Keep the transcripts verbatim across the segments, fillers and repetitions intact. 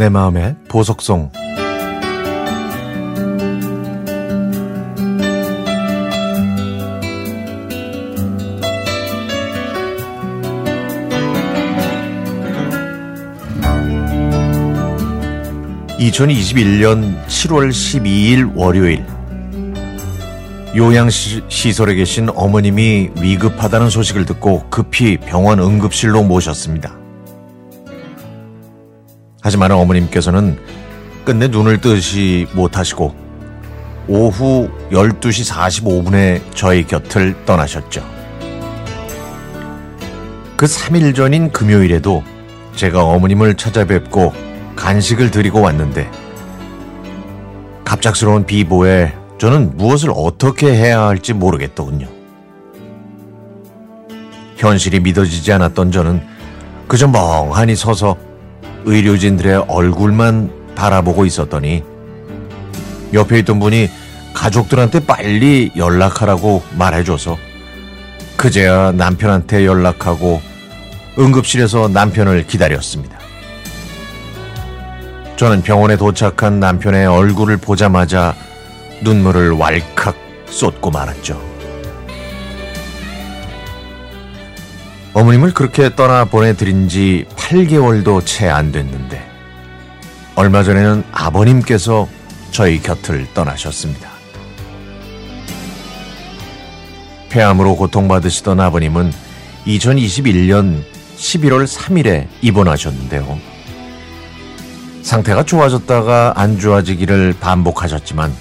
내 마음의 보석송. 이천이십일년 칠월 십이일 월요일, 요양시설에 계신 어머님이 위급하다는 소식을 듣고 급히 병원 응급실로 모셨습니다. 하지만 어머님께서는 끝내 눈을 뜨지 못하시고 오후 열두시 사십오분에 저희 곁을 떠나셨죠. 그 삼일 전인 금요일에도 제가 어머님을 찾아뵙고 간식을 드리고 왔는데, 갑작스러운 비보에 저는 무엇을 어떻게 해야 할지 모르겠더군요. 현실이 믿어지지 않았던 저는 그저 멍하니 서서 의료진들의 얼굴만 바라보고 있었더니, 옆에 있던 분이 가족들한테 빨리 연락하라고 말해줘서 그제야 남편한테 연락하고 응급실에서 남편을 기다렸습니다. 저는 병원에 도착한 남편의 얼굴을 보자마자 눈물을 왈칵 쏟고 말았죠. 어머님을 그렇게 떠나 보내드린 지 팔개월도 채 안 됐는데, 얼마 전에는 아버님께서 저희 곁을 떠나셨습니다. 폐암으로 고통받으시던 아버님은 이천이십일년 십일월 삼일에 입원하셨는데요. 상태가 좋아졌다가 안 좋아지기를 반복하셨지만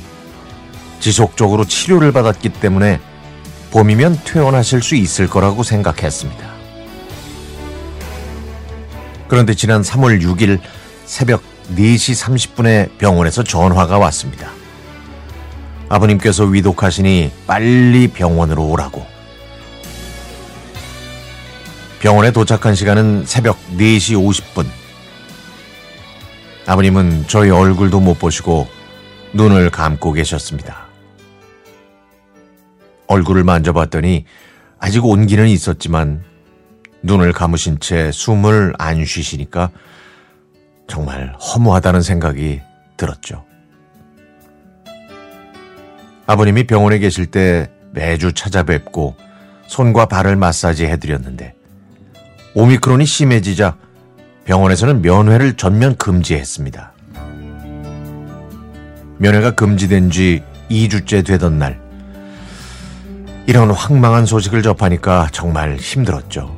지속적으로 치료를 받았기 때문에 봄이면 퇴원하실 수 있을 거라고 생각했습니다. 그런데 지난 삼월 육일 새벽 네시 삼십분에 병원에서 전화가 왔습니다. 아버님께서 위독하시니 빨리 병원으로 오라고. 병원에 도착한 시간은 새벽 네시 오십분. 아버님은 저희 얼굴도 못 보시고 눈을 감고 계셨습니다. 얼굴을 만져봤더니 아직 온기는 있었지만 눈을 감으신 채 숨을 안 쉬시니까 정말 허무하다는 생각이 들었죠. 아버님이 병원에 계실 때 매주 찾아뵙고 손과 발을 마사지 해드렸는데, 오미크론이 심해지자 병원에서는 면회를 전면 금지했습니다. 면회가 금지된 지 이주째 되던 날, 이런 황망한 소식을 접하니까 정말 힘들었죠.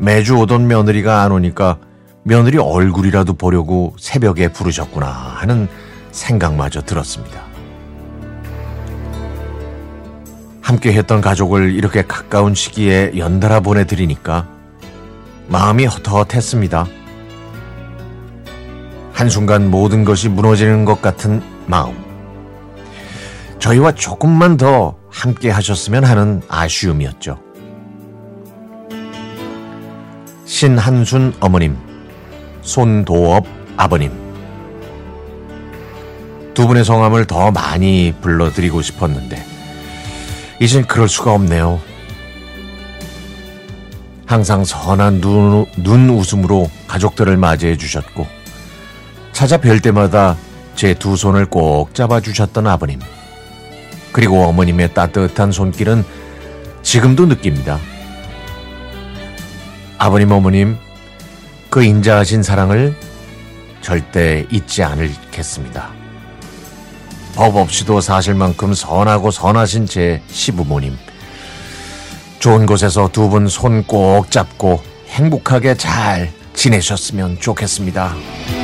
매주 오던 며느리가 안 오니까 며느리 얼굴이라도 보려고 새벽에 부르셨구나 하는 생각마저 들었습니다. 함께 했던 가족을 이렇게 가까운 시기에 연달아 보내드리니까 마음이 헛헛했습니다. 한순간 모든 것이 무너지는 것 같은 마음. 저희와 조금만 더 함께 하셨으면 하는 아쉬움이었죠. 신한순 어머님, 손도업 아버님, 두 분의 성함을 더 많이 불러드리고 싶었는데 이젠 그럴 수가 없네요. 항상 선한 눈, 눈 웃음으로 가족들을 맞이해 주셨고, 찾아뵐 때마다 제 두 손을 꼭 잡아주셨던 아버님, 그리고 어머님의 따뜻한 손길은 지금도 느낍니다. 아버님, 어머님, 그 인자하신 사랑을 절대 잊지 않겠습니다. 법 없이도 사실 만큼 선하고 선하신 제 시부모님, 좋은 곳에서 두 분 손 꼭 잡고 행복하게 잘 지내셨으면 좋겠습니다.